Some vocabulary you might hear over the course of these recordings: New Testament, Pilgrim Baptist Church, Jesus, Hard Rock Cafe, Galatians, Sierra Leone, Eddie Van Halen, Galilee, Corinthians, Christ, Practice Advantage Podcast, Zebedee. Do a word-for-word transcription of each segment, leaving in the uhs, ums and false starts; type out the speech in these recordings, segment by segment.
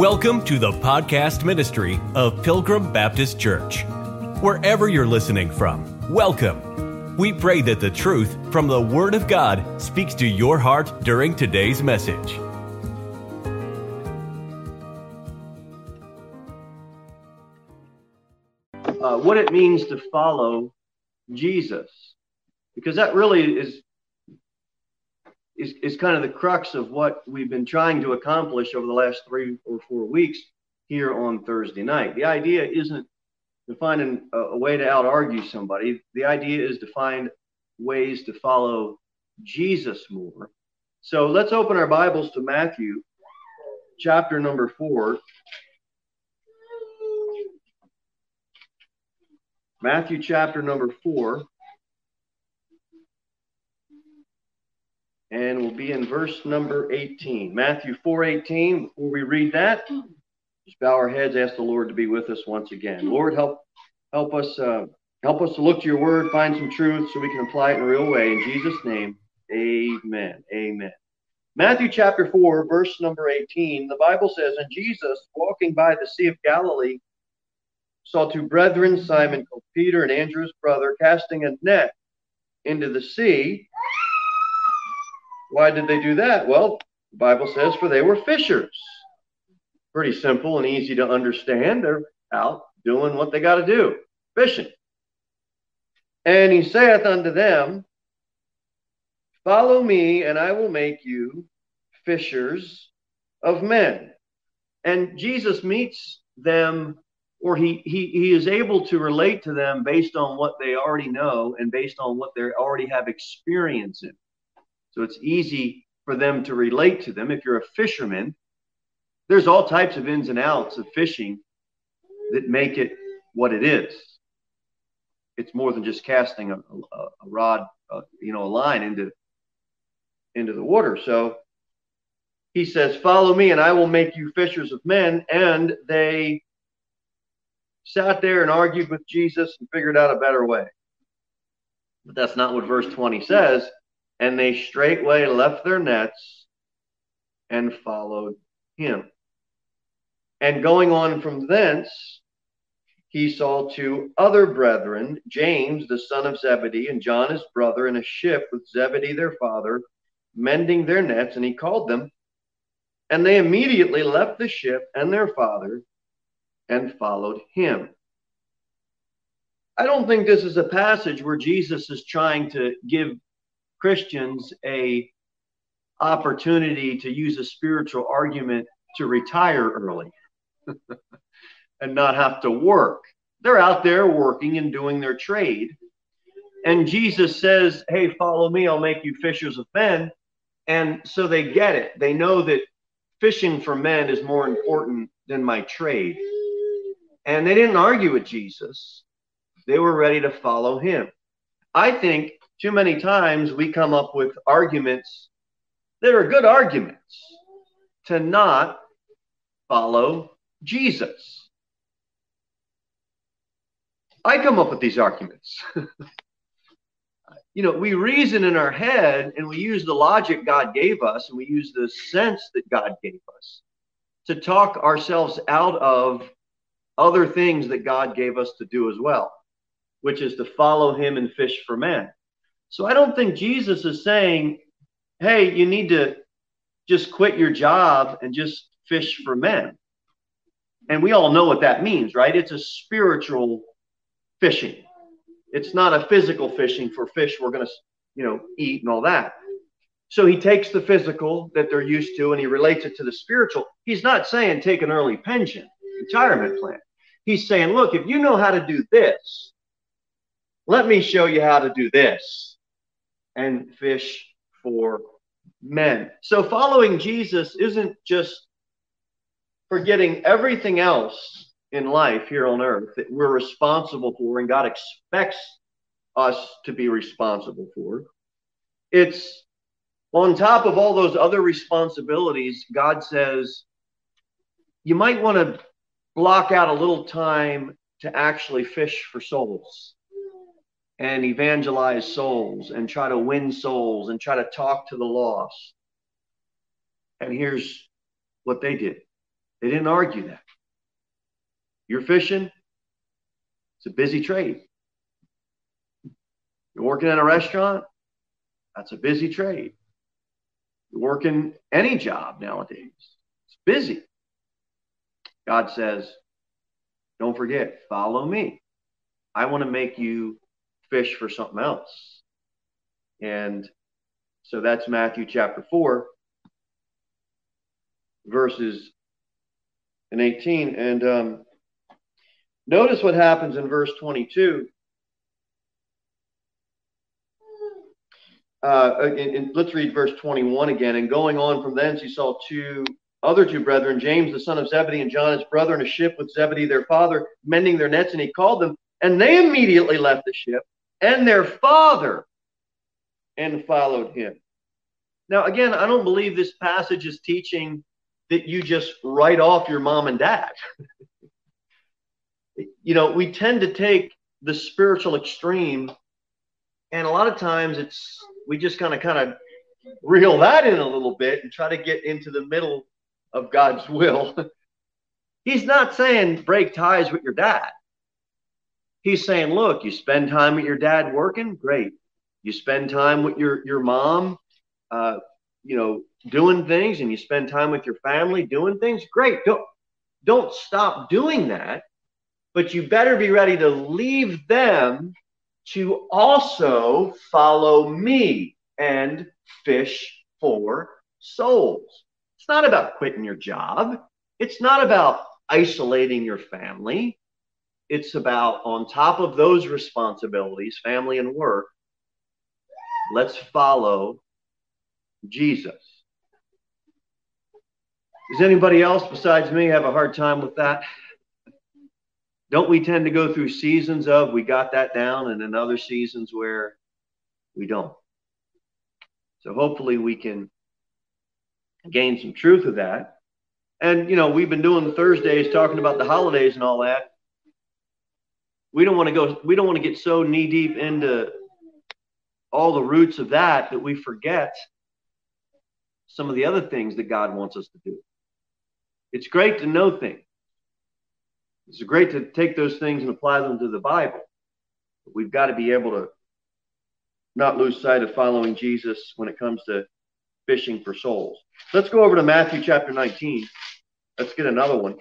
Welcome to the podcast ministry of Pilgrim Baptist Church. Wherever you're listening from, welcome. We pray that the truth from the Word of God speaks to your heart during today's message. Uh, what it means to follow Jesus, because that really is Is, is kind of the crux of what we've been trying to accomplish over the last three or four weeks here on Thursday night. The idea isn't to find an, a way to out-argue somebody. The idea is to find ways to follow Jesus more. So let's open our Bibles to Matthew chapter number four. Matthew chapter number four. And we'll be in verse number eighteen, Matthew four eighteen. Before we read that, just bow our heads, ask the Lord to be with us once again. Lord, help help us uh, help us to look to your word, find some truth so we can apply it in a real way. In Jesus' name, amen, amen. Matthew chapter four, verse number eighteen, the Bible says, "And Jesus, walking by the Sea of Galilee, saw two brethren, Simon called Peter and Andrew his brother, casting a net into the sea." Why did they do that? Well, the Bible says, for they were fishers. Pretty simple and easy to understand. They're out doing what they got to do, fishing. "And he saith unto them, Follow me, and I will make you fishers of men." And Jesus meets them, or he, he, he is able to relate to them based on what they already know and based on what they already have experience in. So it's easy for them to relate to them. If you're a fisherman, there's all types of ins and outs of fishing that make it what it is. It's more than just casting a, a, a rod, uh, you know, a line into, into the water. So he says, "Follow me, and I will make you fishers of men." And they sat there and argued with Jesus and figured out a better way. But that's not what verse twenty says. "And they straightway left their nets and followed him. And going on from thence, he saw two other brethren, James, the son of Zebedee, and John, his brother, in a ship with Zebedee, their father, mending their nets. And he called them. And they immediately left the ship and their father and followed him." I don't think this is a passage where Jesus is trying to give Christians a opportunity to use a spiritual argument to retire early and not have to work. They're out there working and doing their trade. And Jesus says, "Hey, follow me, I'll make you fishers of men." And so they get it. They know that fishing for men is more important than my trade. And they didn't argue with Jesus. They were ready to follow him. I think too many times we come up with arguments that are good arguments to not follow Jesus. I come up with these arguments. You know, we reason in our head and we use the logic God gave us and we use the sense that God gave us to talk ourselves out of other things that God gave us to do as well, which is to follow him and fish for men. So I don't think Jesus is saying, "Hey, you need to just quit your job and just fish for men." And we all know what that means, right? It's a spiritual fishing. It's not a physical fishing for fish we're going to, you know, eat and all that. So he takes the physical that they're used to and he relates it to the spiritual. He's not saying take an early pension, retirement plan. He's saying, "Look, if you know how to do this, let me show you how to do this and fish for men." So following Jesus isn't just forgetting everything else in life here on earth that we're responsible for and God expects us to be responsible for. It's on top of all those other responsibilities, God says, you might want to block out a little time to actually fish for souls and evangelize souls and try to win souls and try to talk to the lost. And here's what they did. They didn't argue that. You're fishing. It's a busy trade. You're working at a restaurant. That's a busy trade. You're working any job nowadays. It's busy. God says, don't forget, follow me. I want to make you fish for something else. And so that's Matthew chapter four, verses and eighteen. And um, notice what happens in verse twenty-two. Uh, and, and let's read verse twenty-one again. And going on from thence, he saw two other two brethren, James the son of Zebedee, and John his brother, in a ship with Zebedee their father, mending their nets. And he called them, and they immediately left the ship and their father and followed him. Now, again, I don't believe this passage is teaching that you just write off your mom and dad. You know, we tend to take the spiritual extreme, and a lot of times it's we just kind of kind of reel that in a little bit and try to get into the middle of God's will. He's not saying break ties with your dad. He's saying, look, you spend time with your dad working, great. You spend time with your, your mom, uh, you know, doing things, and you spend time with your family doing things, great. Don't, don't stop doing that, but you better be ready to leave them to also follow me and fish for souls. It's not about quitting your job. It's not about isolating your family. It's about, on top of those responsibilities, family and work, let's follow Jesus. Does anybody else besides me have a hard time with that? Don't we tend to go through seasons of we got that down, and then other seasons where we don't? So hopefully we can gain some truth of that. And, you know, we've been doing Thursdays talking about the holidays and all that. We don't want to go, we don't want to get so knee deep into all the roots of that, that we forget some of the other things that God wants us to do. It's great to know things. It's great to take those things and apply them to the Bible. But we've got to be able to not lose sight of following Jesus when it comes to fishing for souls. Let's go over to Matthew chapter nineteen. Let's get another one.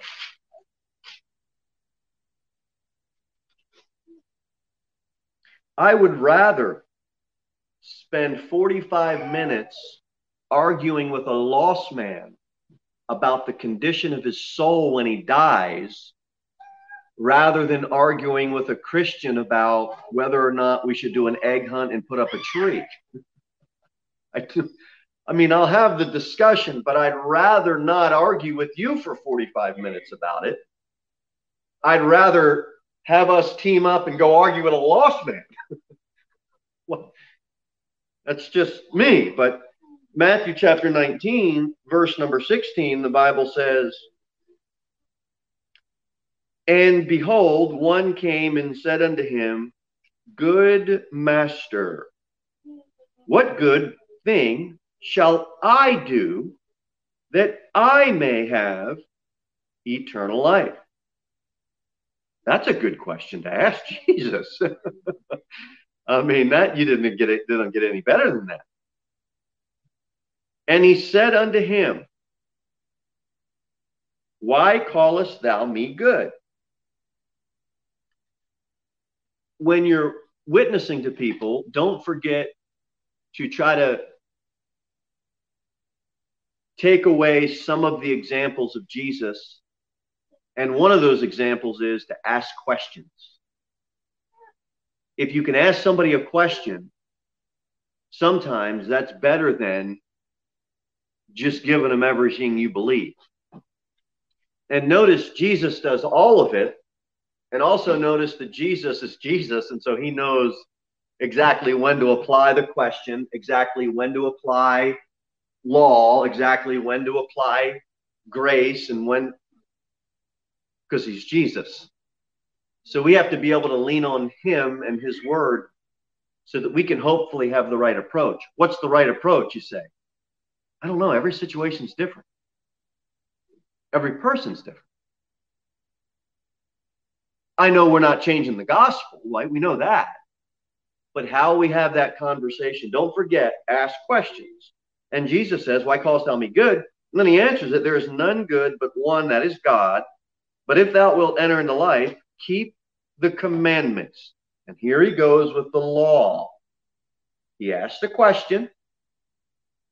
I would rather spend forty-five minutes arguing with a lost man about the condition of his soul when he dies, rather than arguing with a Christian about whether or not we should do an egg hunt and put up a tree. I, I mean, I'll have the discussion, but I'd rather not argue with you for forty-five minutes about it. I'd rather have us team up and go argue with a lost man. Well, that's just me. But Matthew chapter nineteen, verse number sixteen, the Bible says, and behold, one came and said unto him, good master, what good thing shall I do that I may have eternal life? That's a good question to ask Jesus. I mean, that you didn't get it, didn't get any better than that. And he said unto him, why callest thou me good? When you're witnessing to people, don't forget to try to take away some of the examples of Jesus. And one of those examples is to ask questions. If you can ask somebody a question, sometimes that's better than just giving them everything you believe. And notice Jesus does all of it. And also notice that Jesus is Jesus. And so he knows exactly when to apply the question, exactly when to apply law, exactly when to apply grace, and when, because he's Jesus. So we have to be able to lean on him and his word so that we can hopefully have the right approach. What's the right approach, you say? I don't know. Every situation's different. Every person's different. I know we're not changing the gospel, right? We know that. But how we have that conversation, don't forget, ask questions. And Jesus says, why callest thou me good? And then he answers it, there is none good but one, that is God. But if thou wilt enter into life, keep the commandments. And here he goes with the law. He asked a question,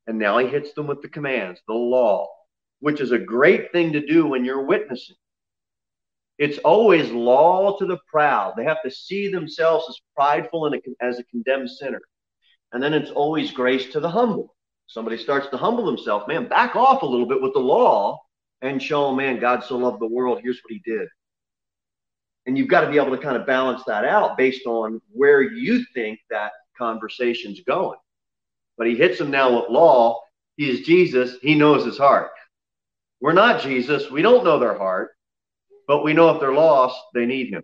and now he hits them with the commands, the law, which is a great thing to do when you're witnessing. It's always law to the proud. They have to see themselves as prideful and a, as a condemned sinner. And then it's always grace to the humble. Somebody starts to humble himself, man, back off a little bit with the law and show, man, God so loved the world. Here's what he did. And you've got to be able to kind of balance that out based on where you think that conversation's going. But he hits him now with law. He's Jesus. He knows his heart. We're not Jesus. We don't know their heart. But we know if they're lost, they need him.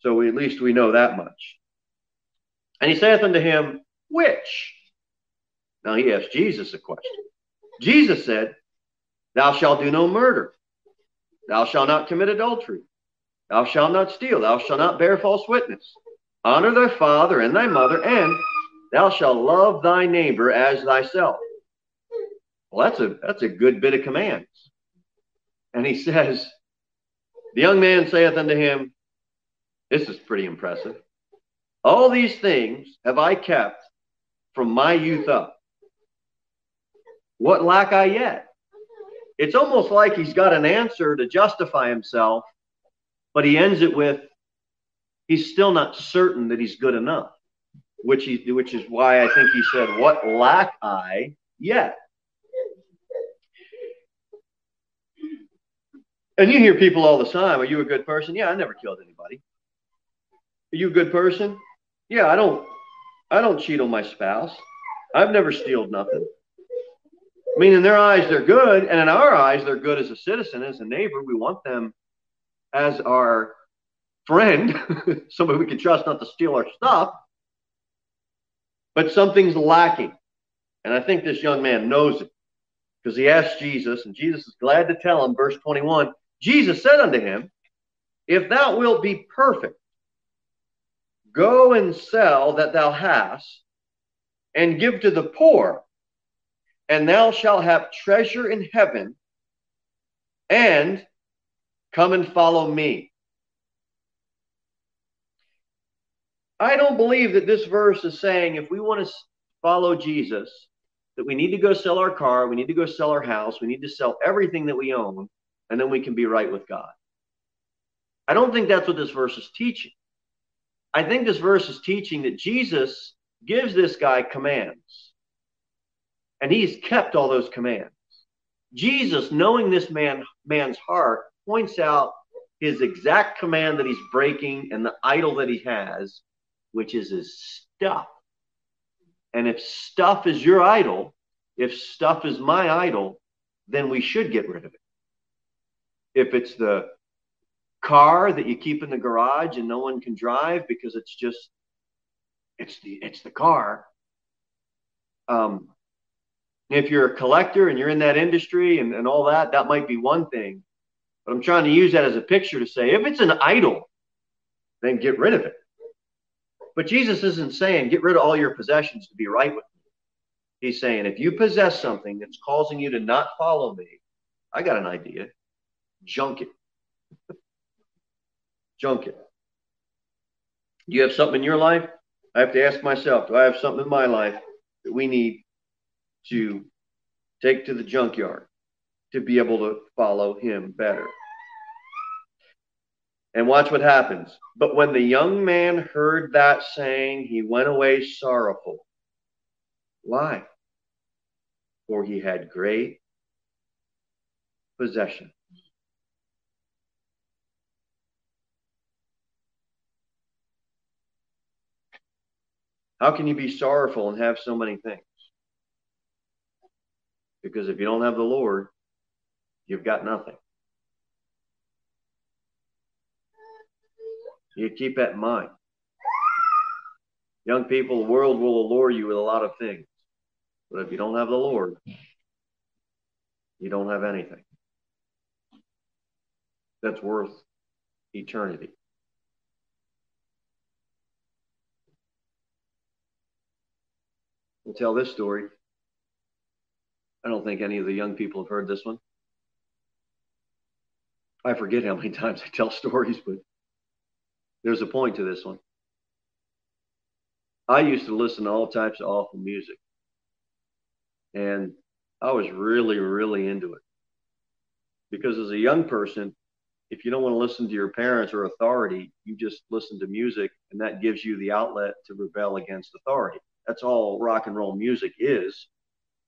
So we, at least we know that much. And he saith unto him, which? Now he asked Jesus a question. Jesus said, thou shalt do no murder. Thou shalt not commit adultery. Thou shalt not steal. Thou shalt not bear false witness. Honor thy father and thy mother, and thou shalt love thy neighbor as thyself. Well, that's a, that's a good bit of commands. And he says, the young man saith unto him, this is pretty impressive. All these things have I kept from my youth up. What lack I yet? It's almost like he's got an answer to justify himself, but he ends it with, he's still not certain that he's good enough, which, he, which is why I think he said, what lack I yet? And you hear people all the time, are you a good person? Yeah, I never killed anybody. Are you a good person? Yeah, I don't I don't cheat on my spouse. I've never stealed nothing. I mean, in their eyes, they're good. And in our eyes, they're good as a citizen, as a neighbor. We want them as our friend, somebody we can trust not to steal our stuff. But something's lacking. And I think this young man knows it because he asked Jesus, and Jesus is glad to tell him, verse twenty-one, Jesus said unto him, if thou wilt be perfect, go and sell that thou hast, and give to the poor, and thou shalt have treasure in heaven, and come and follow me. I don't believe that this verse is saying if we want to follow Jesus, that we need to go sell our car, we need to go sell our house, we need to sell everything that we own, and then we can be right with God. I don't think that's what this verse is teaching. I think this verse is teaching that Jesus gives this guy commands, and he's kept all those commands. Jesus, knowing this man, man's heart, points out his exact command that he's breaking and the idol that he has, which is his stuff. And if stuff is your idol, if stuff is my idol, then we should get rid of it. If it's the car that you keep in the garage and no one can drive because it's just, it's the, it's the car. Um, if you're a collector and you're in that industry and, and all that, that might be one thing. But I'm trying to use that as a picture to say, if it's an idol, then get rid of it. But Jesus isn't saying get rid of all your possessions to be right with me. He's saying if you possess something that's causing you to not follow me, I got an idea. Junk it. Junk it. Do you have something in your life? I have to ask myself, do I have something in my life that we need to take to the junkyard to be able to follow him better? And watch what happens. But when the young man heard that saying, he went away sorrowful. Why? For he had great possession. How can you be sorrowful and have so many things? Because if you don't have the Lord, you've got nothing. You keep that in mind. Young people, the world will allure you with a lot of things. But if you don't have the Lord, you don't have anything. that's worth eternity. We'll tell this story. I don't think any of the young people have heard this one. I forget how many times I tell stories, but there's a point to this one. I used to listen to all types of awful music, and I was really, really into it. Because as a young person, if you don't want to listen to your parents or authority, you just listen to music, and that gives you the outlet to rebel against authority. That's all rock and roll music is,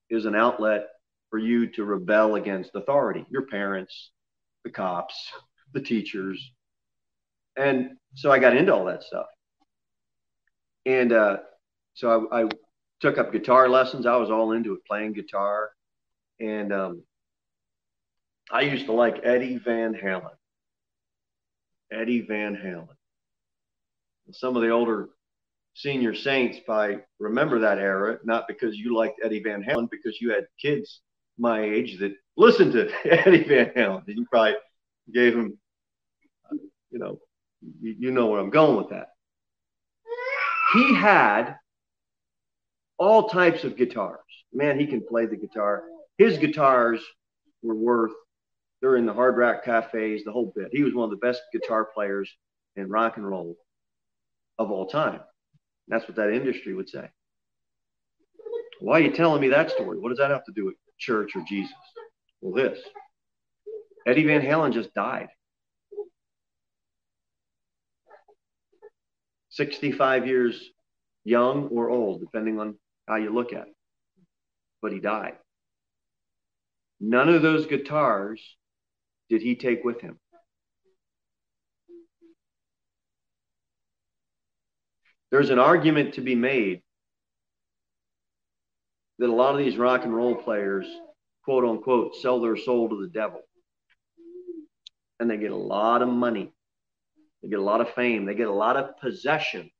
is an outlet for you to rebel against authority, your parents, the cops, the teachers. And so I got into all that stuff. And uh, so I, I took up guitar lessons. I was all into it, playing guitar. And um, I used to like Eddie Van Halen. Eddie Van Halen. And some of the older senior saints probably remember that era, not because you liked Eddie Van Halen, because you had kids my age that listened to Eddie Van Halen. You probably gave him, you know, you, you know where I'm going with that. He had all types of guitars. Man, he can play the guitar. His guitars were worth, they're in the Hard Rock Cafes, the whole bit. He was one of the best guitar players in rock and roll of all time. That's what that industry would say. Why are you telling me that story? What does that have to do with church or Jesus? Well, this. Eddie Van Halen just died. sixty-five years young or old, depending on how you look at it. But he died. None of those guitars did he take with him. There's an argument to be made that a lot of these rock and roll players, quote unquote, sell their soul to the devil. And they get a lot of money. They get a lot of fame. They get a lot of possessions.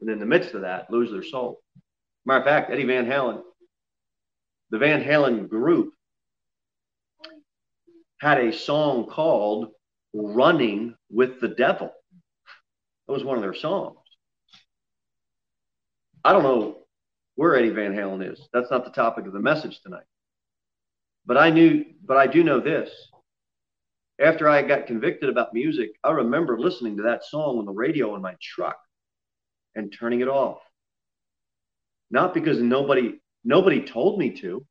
And in the midst of that, lose their soul. Matter of fact, Eddie Van Halen, the Van Halen group, had a song called Running with the Devil. That was one of their songs. I don't know where Eddie Van Halen is. That's not the topic of the message tonight. But I knew, but I do know this. After I got convicted about music, I remember listening to that song on the radio in my truck and turning it off. Not because nobody nobody told me to.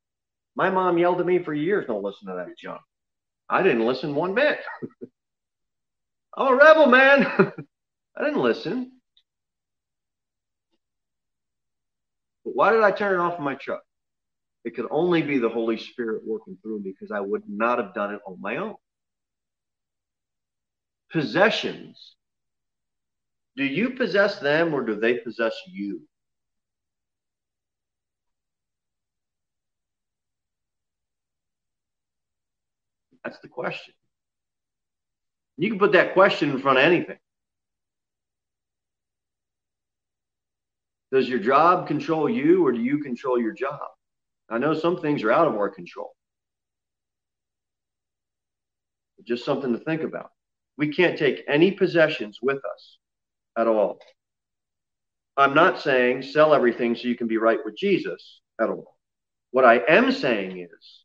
My mom yelled at me for years, don't listen to that junk. I didn't listen one bit. I'm a rebel, man. I didn't listen. Why did I turn it off in my truck? It could only be the Holy Spirit working through me, because I would not have done it on my own. Possessions. Do you possess them, or do they possess you? That's the question. You can put that question in front of anything. Does your job control you, or do you control your job? I know some things are out of our control. Just something to think about. We can't take any possessions with us at all. I'm not saying sell everything so you can be right with Jesus at all. What I am saying is,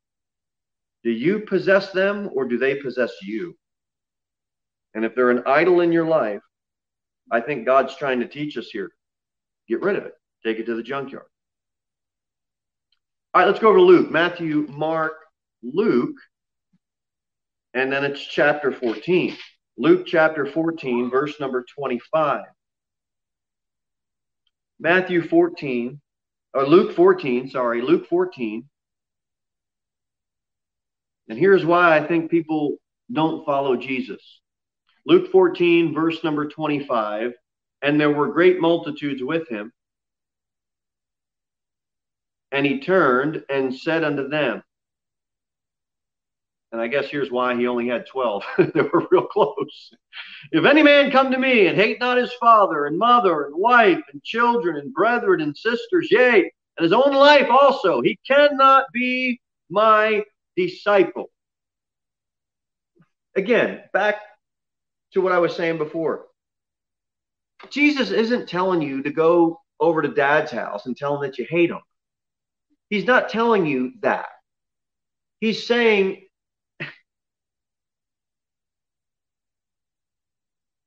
do you possess them, or do they possess you? And if they're an idol in your life, I think God's trying to teach us here. Get rid of it. Take it to the junkyard. All right, let's go over to Luke. Matthew, Mark, Luke, and then it's chapter fourteen. Luke chapter fourteen, verse number twenty-five. Matthew fourteen, or Luke fourteen, sorry, Luke fourteen. And here's why I think people don't follow Jesus. Luke fourteen, verse number twenty-five. And there were great multitudes with him. And he turned and said unto them. And I guess here's why he only had twelve. They were real close. If any man come to me and hate not his father and mother and wife and children and brethren and sisters, yea, and his own life also, he cannot be my disciple. Again, back to what I was saying before. Jesus isn't telling you to go over to Dad's house and tell him that you hate him. He's not telling you that. He's saying,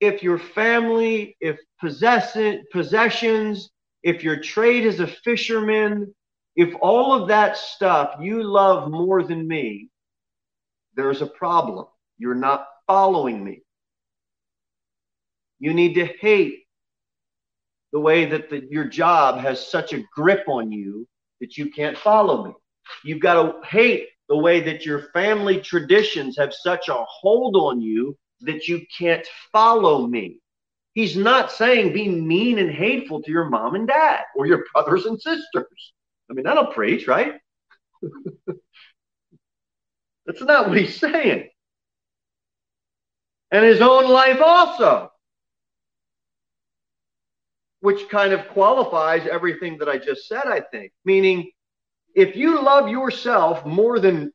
if your family, if possessions, if your trade is a fisherman, if all of that stuff you love more than me, there's a problem. You're not following me. You need to hate the way that the, your job has such a grip on you that you can't follow me. You've got to hate the way that your family traditions have such a hold on you that you can't follow me. He's not saying be mean and hateful to your mom and dad or your brothers and sisters. I mean, that'll preach, right? That's not what he's saying. And his own life also, which kind of qualifies everything that I just said, I think. Meaning, if you love yourself more than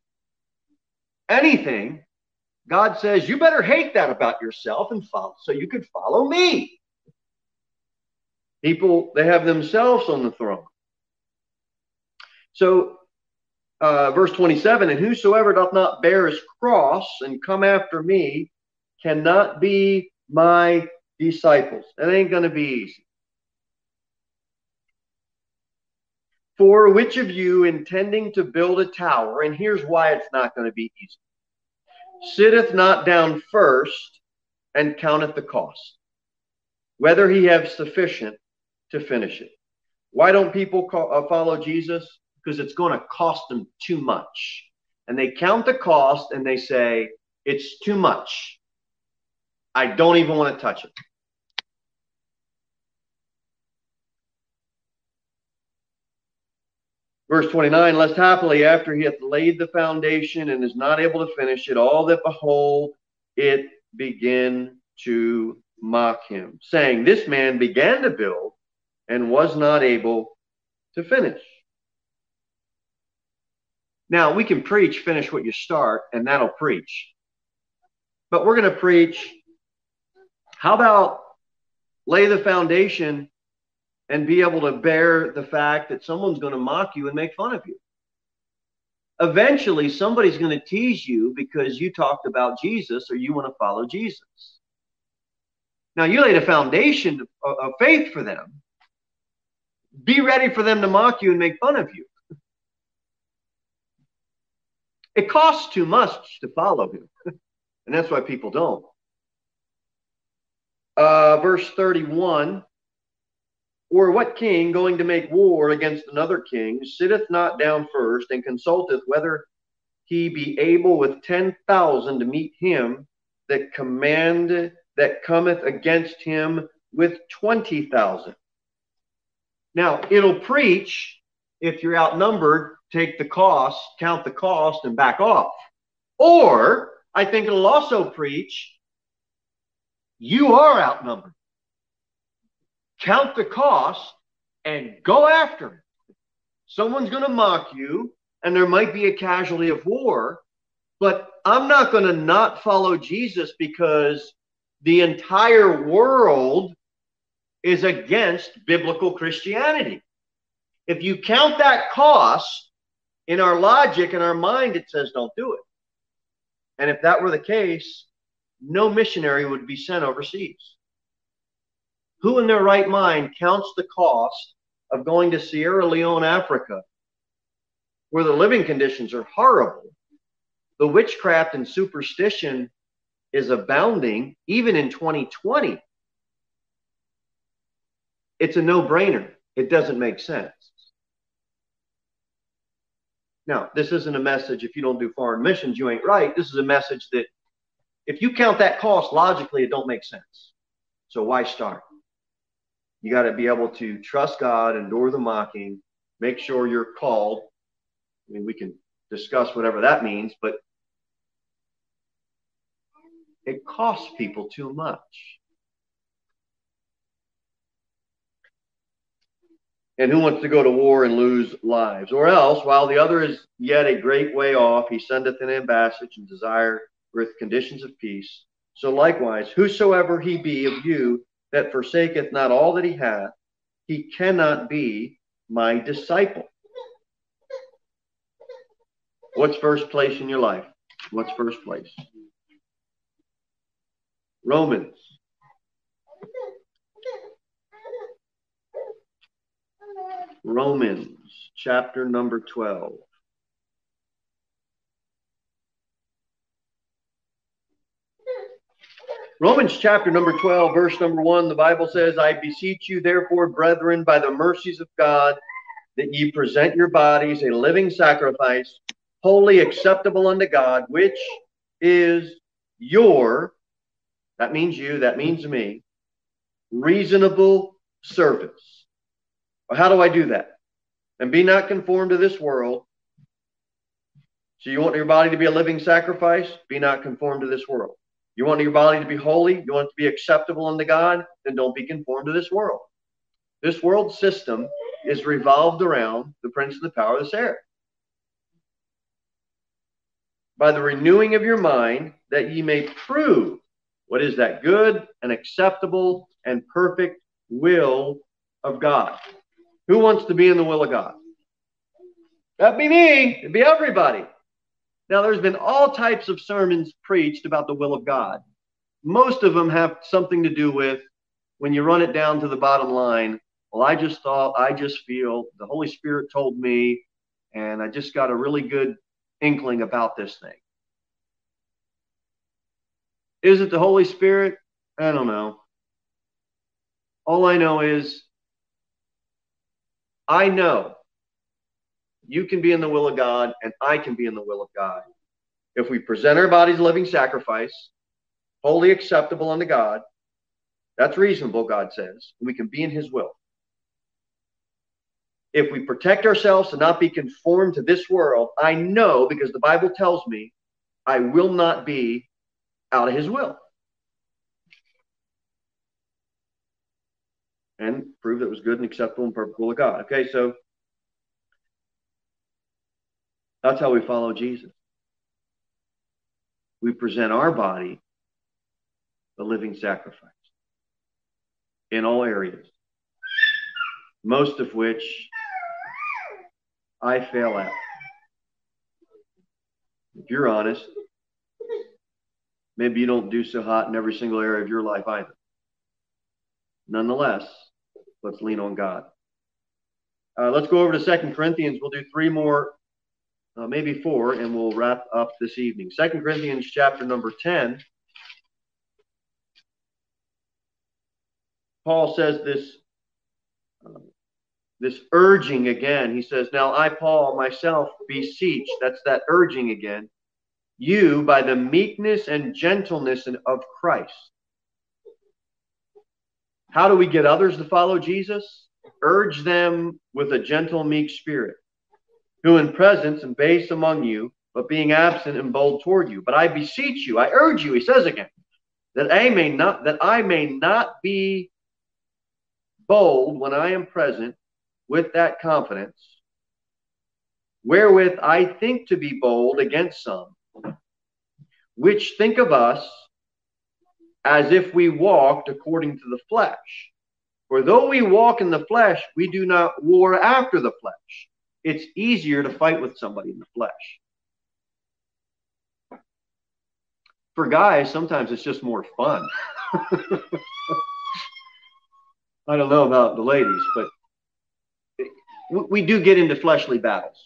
anything, God says, you better hate that about yourself and follow, so you could follow me. People, they have themselves on the throne. So, uh, verse twenty-seven, and whosoever doth not bear his cross and come after me cannot be my disciples. That ain't going to be easy. For which of you intending to build a tower, and here's why it's not going to be easy, sitteth not down first and counteth the cost, whether he have sufficient to finish it. Why don't people call, uh, follow Jesus? Because it's going to cost them too much. And they count the cost and they say, it's too much. I don't even want to touch it. Verse twenty-nine, lest happily after he hath laid the foundation and is not able to finish it, all that behold it begin to mock him, saying, this man began to build and was not able to finish. Now, we can preach, finish what you start, and that'll preach. But we're going to preach, how about lay the foundation and be able to bear the fact that someone's going to mock you and make fun of you. Eventually, somebody's going to tease you because you talked about Jesus or you want to follow Jesus. Now, you laid a foundation of faith for them. Be ready for them to mock you and make fun of you. It costs too much to follow him. And that's why people don't. Uh, verse thirty-one. Or what king, going to make war against another king, sitteth not down first and consulteth whether he be able with ten thousand to meet him that command that cometh against him with twenty thousand? Now, it'll preach if you're outnumbered, take the cost, count the cost, and back off. Or I think it'll also preach you are outnumbered. Count the cost and go after it. Someone's going to mock you, and there might be a casualty of war, but I'm not going to not follow Jesus because the entire world is against biblical Christianity. If you count that cost, in our logic, in our mind, it says don't do it. And if that were the case, no missionary would be sent overseas. Who in their right mind counts the cost of going to Sierra Leone, Africa, where the living conditions are horrible, the witchcraft and superstition is abounding, even in twenty twenty? It's a no-brainer. It doesn't make sense. Now, this isn't a message, if you don't do foreign missions, you ain't right. This is a message that if you count that cost logically, it don't make sense. So why start? You got to be able to trust God, endure the mocking, make sure you're called. I mean, we can discuss whatever that means, but it costs people too much. And who wants to go to war and lose lives? Or else, while the other is yet a great way off, he sendeth an ambassage and desire with conditions of peace. So likewise, whosoever he be of you that forsaketh not all that he hath, he cannot be my disciple. What's first place in your life? What's first place? Romans. Romans chapter number twelve. Romans chapter number twelve, verse number one, the Bible says, I beseech you, therefore, brethren, by the mercies of God, that ye present your bodies a living sacrifice, wholly acceptable unto God, which is your, that means you, that means me, reasonable service. Well, how do I do that? And be not conformed to this world. So you want your body to be a living sacrifice? Be not conformed to this world. You want your body to be holy? You want it to be acceptable unto God? Then don't be conformed to this world. This world system is revolved around the prince of the power of this air. By the renewing of your mind, that ye may prove what is that good and acceptable and perfect will of God. Who wants to be in the will of God? That'd be me. It'd be everybody. Now, there's been all types of sermons preached about the will of God. Most of them have something to do with, when you run it down to the bottom line, well, I just thought, I just feel, the Holy Spirit told me, and I just got a really good inkling about this thing. Is it the Holy Spirit? I don't know. All I know is, I know you can be in the will of God, and I can be in the will of God. If we present our bodies a living sacrifice, wholly acceptable unto God, that's reasonable, God says, and we can be in his will. If we protect ourselves to not be conformed to this world, I know, because the Bible tells me, I will not be out of his will. And prove that it was good and acceptable and perfect will of God. Okay, so that's how we follow Jesus. We present our body the living sacrifice in all areas, most of which I fail at. If you're honest, maybe you don't do so hot in every single area of your life either. Nonetheless, let's lean on God. Uh, let's go over to Second Corinthians. We'll do three more, uh, maybe four, and we'll wrap up this evening. Second Corinthians chapter number ten. Paul says this, uh, this urging again. He says, now I, Paul, myself beseech, that's that urging again, you by the meekness and gentleness of Christ. How do we get others to follow Jesus? Urge them with a gentle, meek spirit, who in presence and base among you, but being absent and bold toward you. But I beseech you, I urge you, he says again, that I may not, that I may not be bold when I am present with that confidence, wherewith I think to be bold against some, which think of us as if we walked according to the flesh. For though we walk in the flesh, we do not war after the flesh. It's easier to fight with somebody in the flesh. For guys, sometimes it's just more fun. I don't know about the ladies, but we do get into fleshly battles.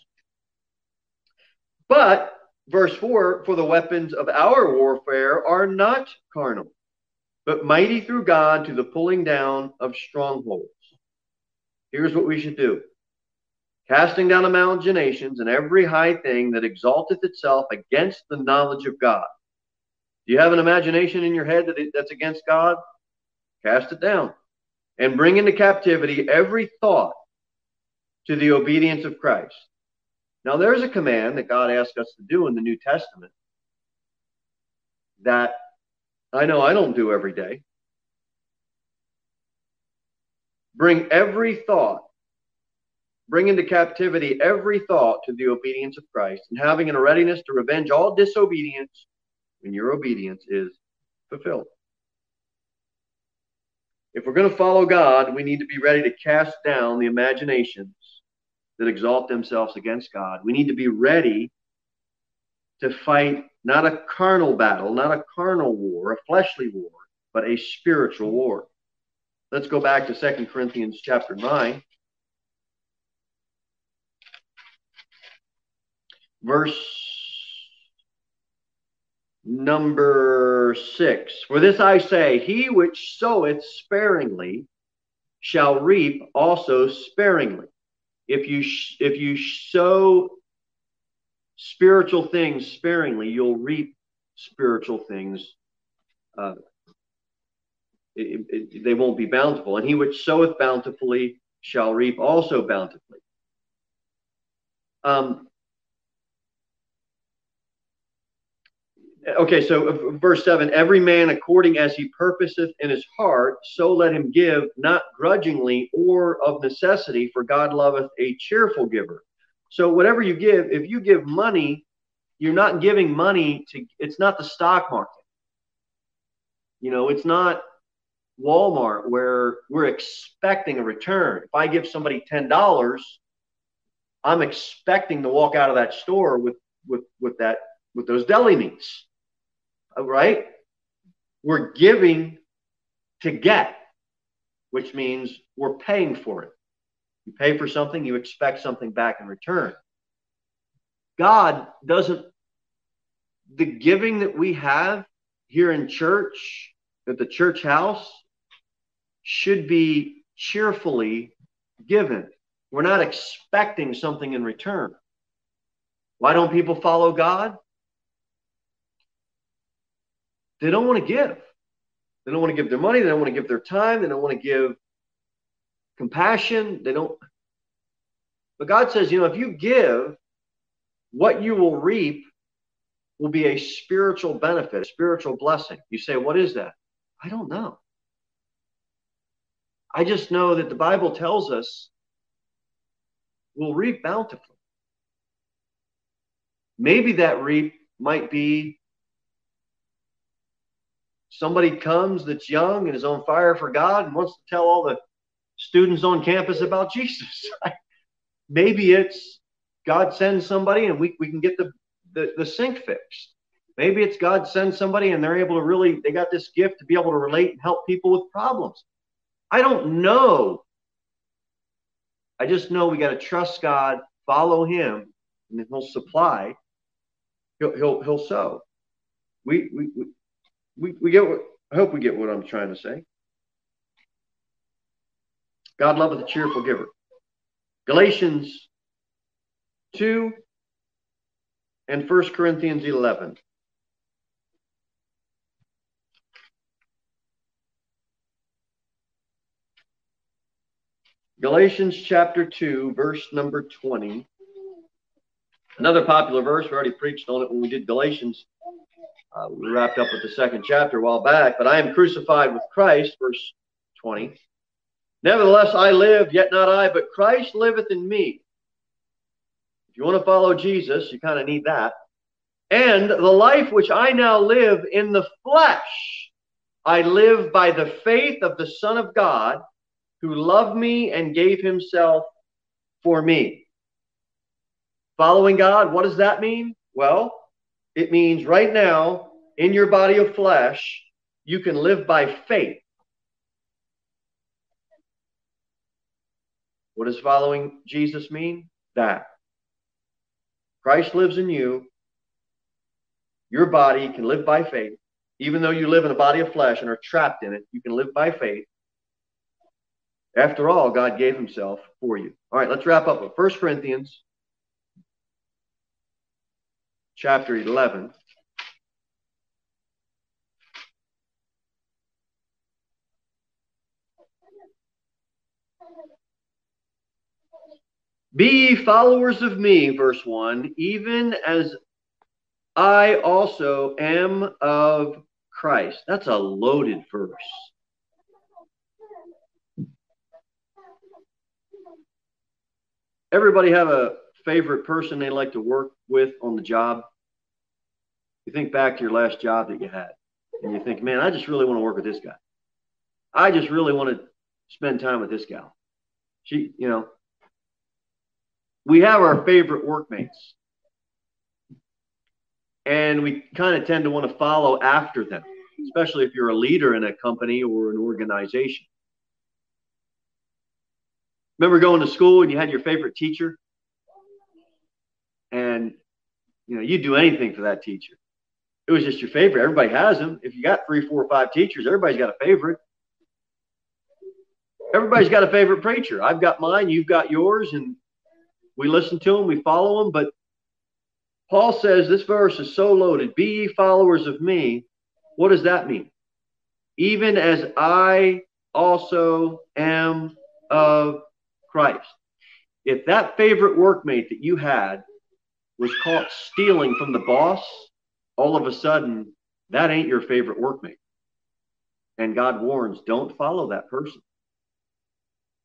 But verse four, for the weapons of our warfare are not carnal, but mighty through God to the pulling down of strongholds. Here's what we should do. Casting down imaginations and every high thing that exalteth itself against the knowledge of God. Do you have an imagination in your head that it, that's against God? Cast it down. And bring into captivity every thought to the obedience of Christ. Now, there's a command that God asked us to do in the New Testament that I know I don't do every day. Bring every thought, bring into captivity every thought to the obedience of Christ, and having in a readiness to revenge all disobedience and your obedience is fulfilled. If we're going to follow God, we need to be ready to cast down the imaginations that exalt themselves against God. We need to be ready to fight not a carnal battle, not a carnal war, a fleshly war, but a spiritual war. Let's go back to Second Corinthians chapter nine. Verse number six. For this I say, he which soweth sparingly shall reap also sparingly. If you if you sow spiritual things sparingly, you'll reap spiritual things. Uh, it, it, they won't be bountiful. And he which soweth bountifully shall reap also bountifully. Um. Okay, so verse seven, every man according as he purposeth in his heart, so let him give, not grudgingly or of necessity, for God loveth a cheerful giver. So whatever you give, if you give money, you're not giving money to, it's not the stock market. You know, it's not Walmart where we're expecting a return. If I give somebody ten dollars, I'm expecting to walk out of that store with, with, with that, with those deli meats. All right? We're giving to get, which means we're paying for it. You pay for something, you expect something back in return. God doesn't, the giving that we have here in church, at the church house, should be cheerfully given. We're not expecting something in return. Why don't people follow God? They don't want to give. They don't want to give their money. They don't want to give their time. They don't want to give compassion. They don't. But God says, you know, if you give, what you will reap will be a spiritual benefit, a spiritual blessing. You say, what is that? I don't know. I just know that the Bible tells us we'll reap bountifully. Maybe that reap might be somebody comes that's young and is on fire for God and wants to tell all the students on campus about Jesus. Maybe it's God sends somebody and we, we can get the, the, the sink fixed. Maybe it's God sends somebody and they're able to really, they got this gift to be able to relate and help people with problems. I don't know. I just know we got to trust God, follow him, and then he'll supply. He'll, he'll, he'll sow. We, we, we We, we get what, I hope we get what I'm trying to say. God loveth a cheerful giver. Galatians two and First Corinthians eleven. Galatians chapter two, verse number twenty. Another popular verse. We already preached on it when we did Galatians. Uh, we wrapped up with the second chapter a while back, but I am crucified with Christ, verse twenty. Nevertheless, I live, yet not I, but Christ liveth in me. If you want to follow Jesus, you kind of need that. And the life which I now live in the flesh, I live by the faith of the Son of God, who loved me and gave himself for me. Following God, what does that mean? Well, it means right now, in your body of flesh, you can live by faith. What does following Jesus mean? That. Christ lives in you. Your body can live by faith. Even though you live in a body of flesh and are trapped in it, you can live by faith. After all, God gave himself for you. All right, let's wrap up with First Corinthians. Chapter eleven. Be ye followers of me, verse one, even as I also am of Christ. That's a loaded verse. Everybody have a favorite person they like to work with on the job? You think back to your last job that you had, and you think, man, I just really want to work with this guy. I just really want to spend time with this gal. She, you know, we have our favorite workmates, and we kind of tend to want to follow after them, especially if you're a leader in a company or an organization. Remember going to school and you had your favorite teacher? And, you know, you'd do anything for that teacher. It was just your favorite. Everybody has them. If you got three, four, five teachers, everybody's got a favorite. Everybody's got a favorite preacher. I've got mine. You've got yours. And we listen to them. We follow them. But Paul says this verse is so loaded. Be ye followers of me. What does that mean? Even as I also am of Christ. If that favorite workmate that you had was caught stealing from the boss, all of a sudden, that ain't your favorite workmate. And God warns, don't follow that person.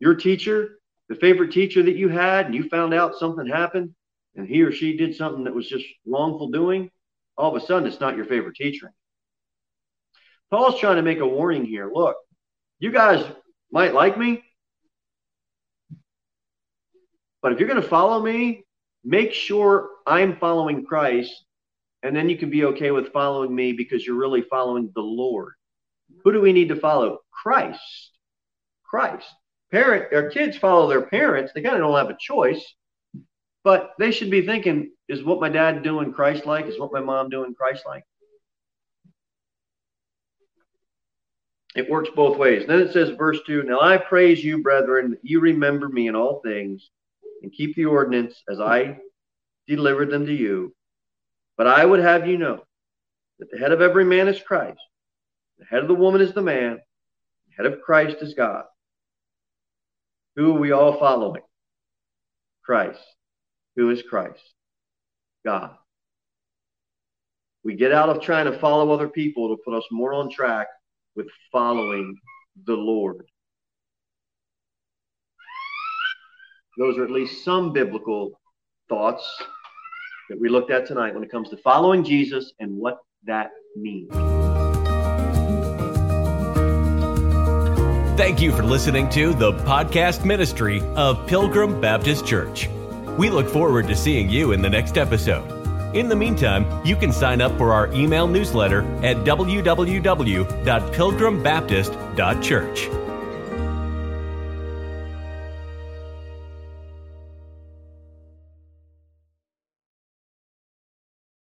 Your teacher, the favorite teacher that you had, and you found out something happened, and he or she did something that was just wrongful doing, all of a sudden, it's not your favorite teacher. Paul's trying to make a warning here. Look, you guys might like me, but if you're going to follow me, make sure I'm following Christ, and then you can be okay with following me because you're really following the Lord. Who do we need to follow? Christ. Christ. Parent, or kids follow their parents. They kind of don't have a choice, but they should be thinking, is what my dad doing Christ-like? Is what my mom doing Christ-like? It works both ways. Then it says, verse two, now I praise you, brethren, that you remember me in all things, and keep the ordinance as I delivered them to you. But I would have you know that the head of every man is Christ. The head of the woman is the man. The head of Christ is God. Who are we all following? Christ. Who is Christ? God. We get out of trying to follow other people to put us more on track with following the Lord. Those are at least some biblical thoughts that we looked at tonight when it comes to following Jesus and what that means. Thank you for listening to the podcast ministry of Pilgrim Baptist Church. We look forward to seeing you in the next episode. In the meantime, you can sign up for our email newsletter at w w w dot pilgrim baptist dot church.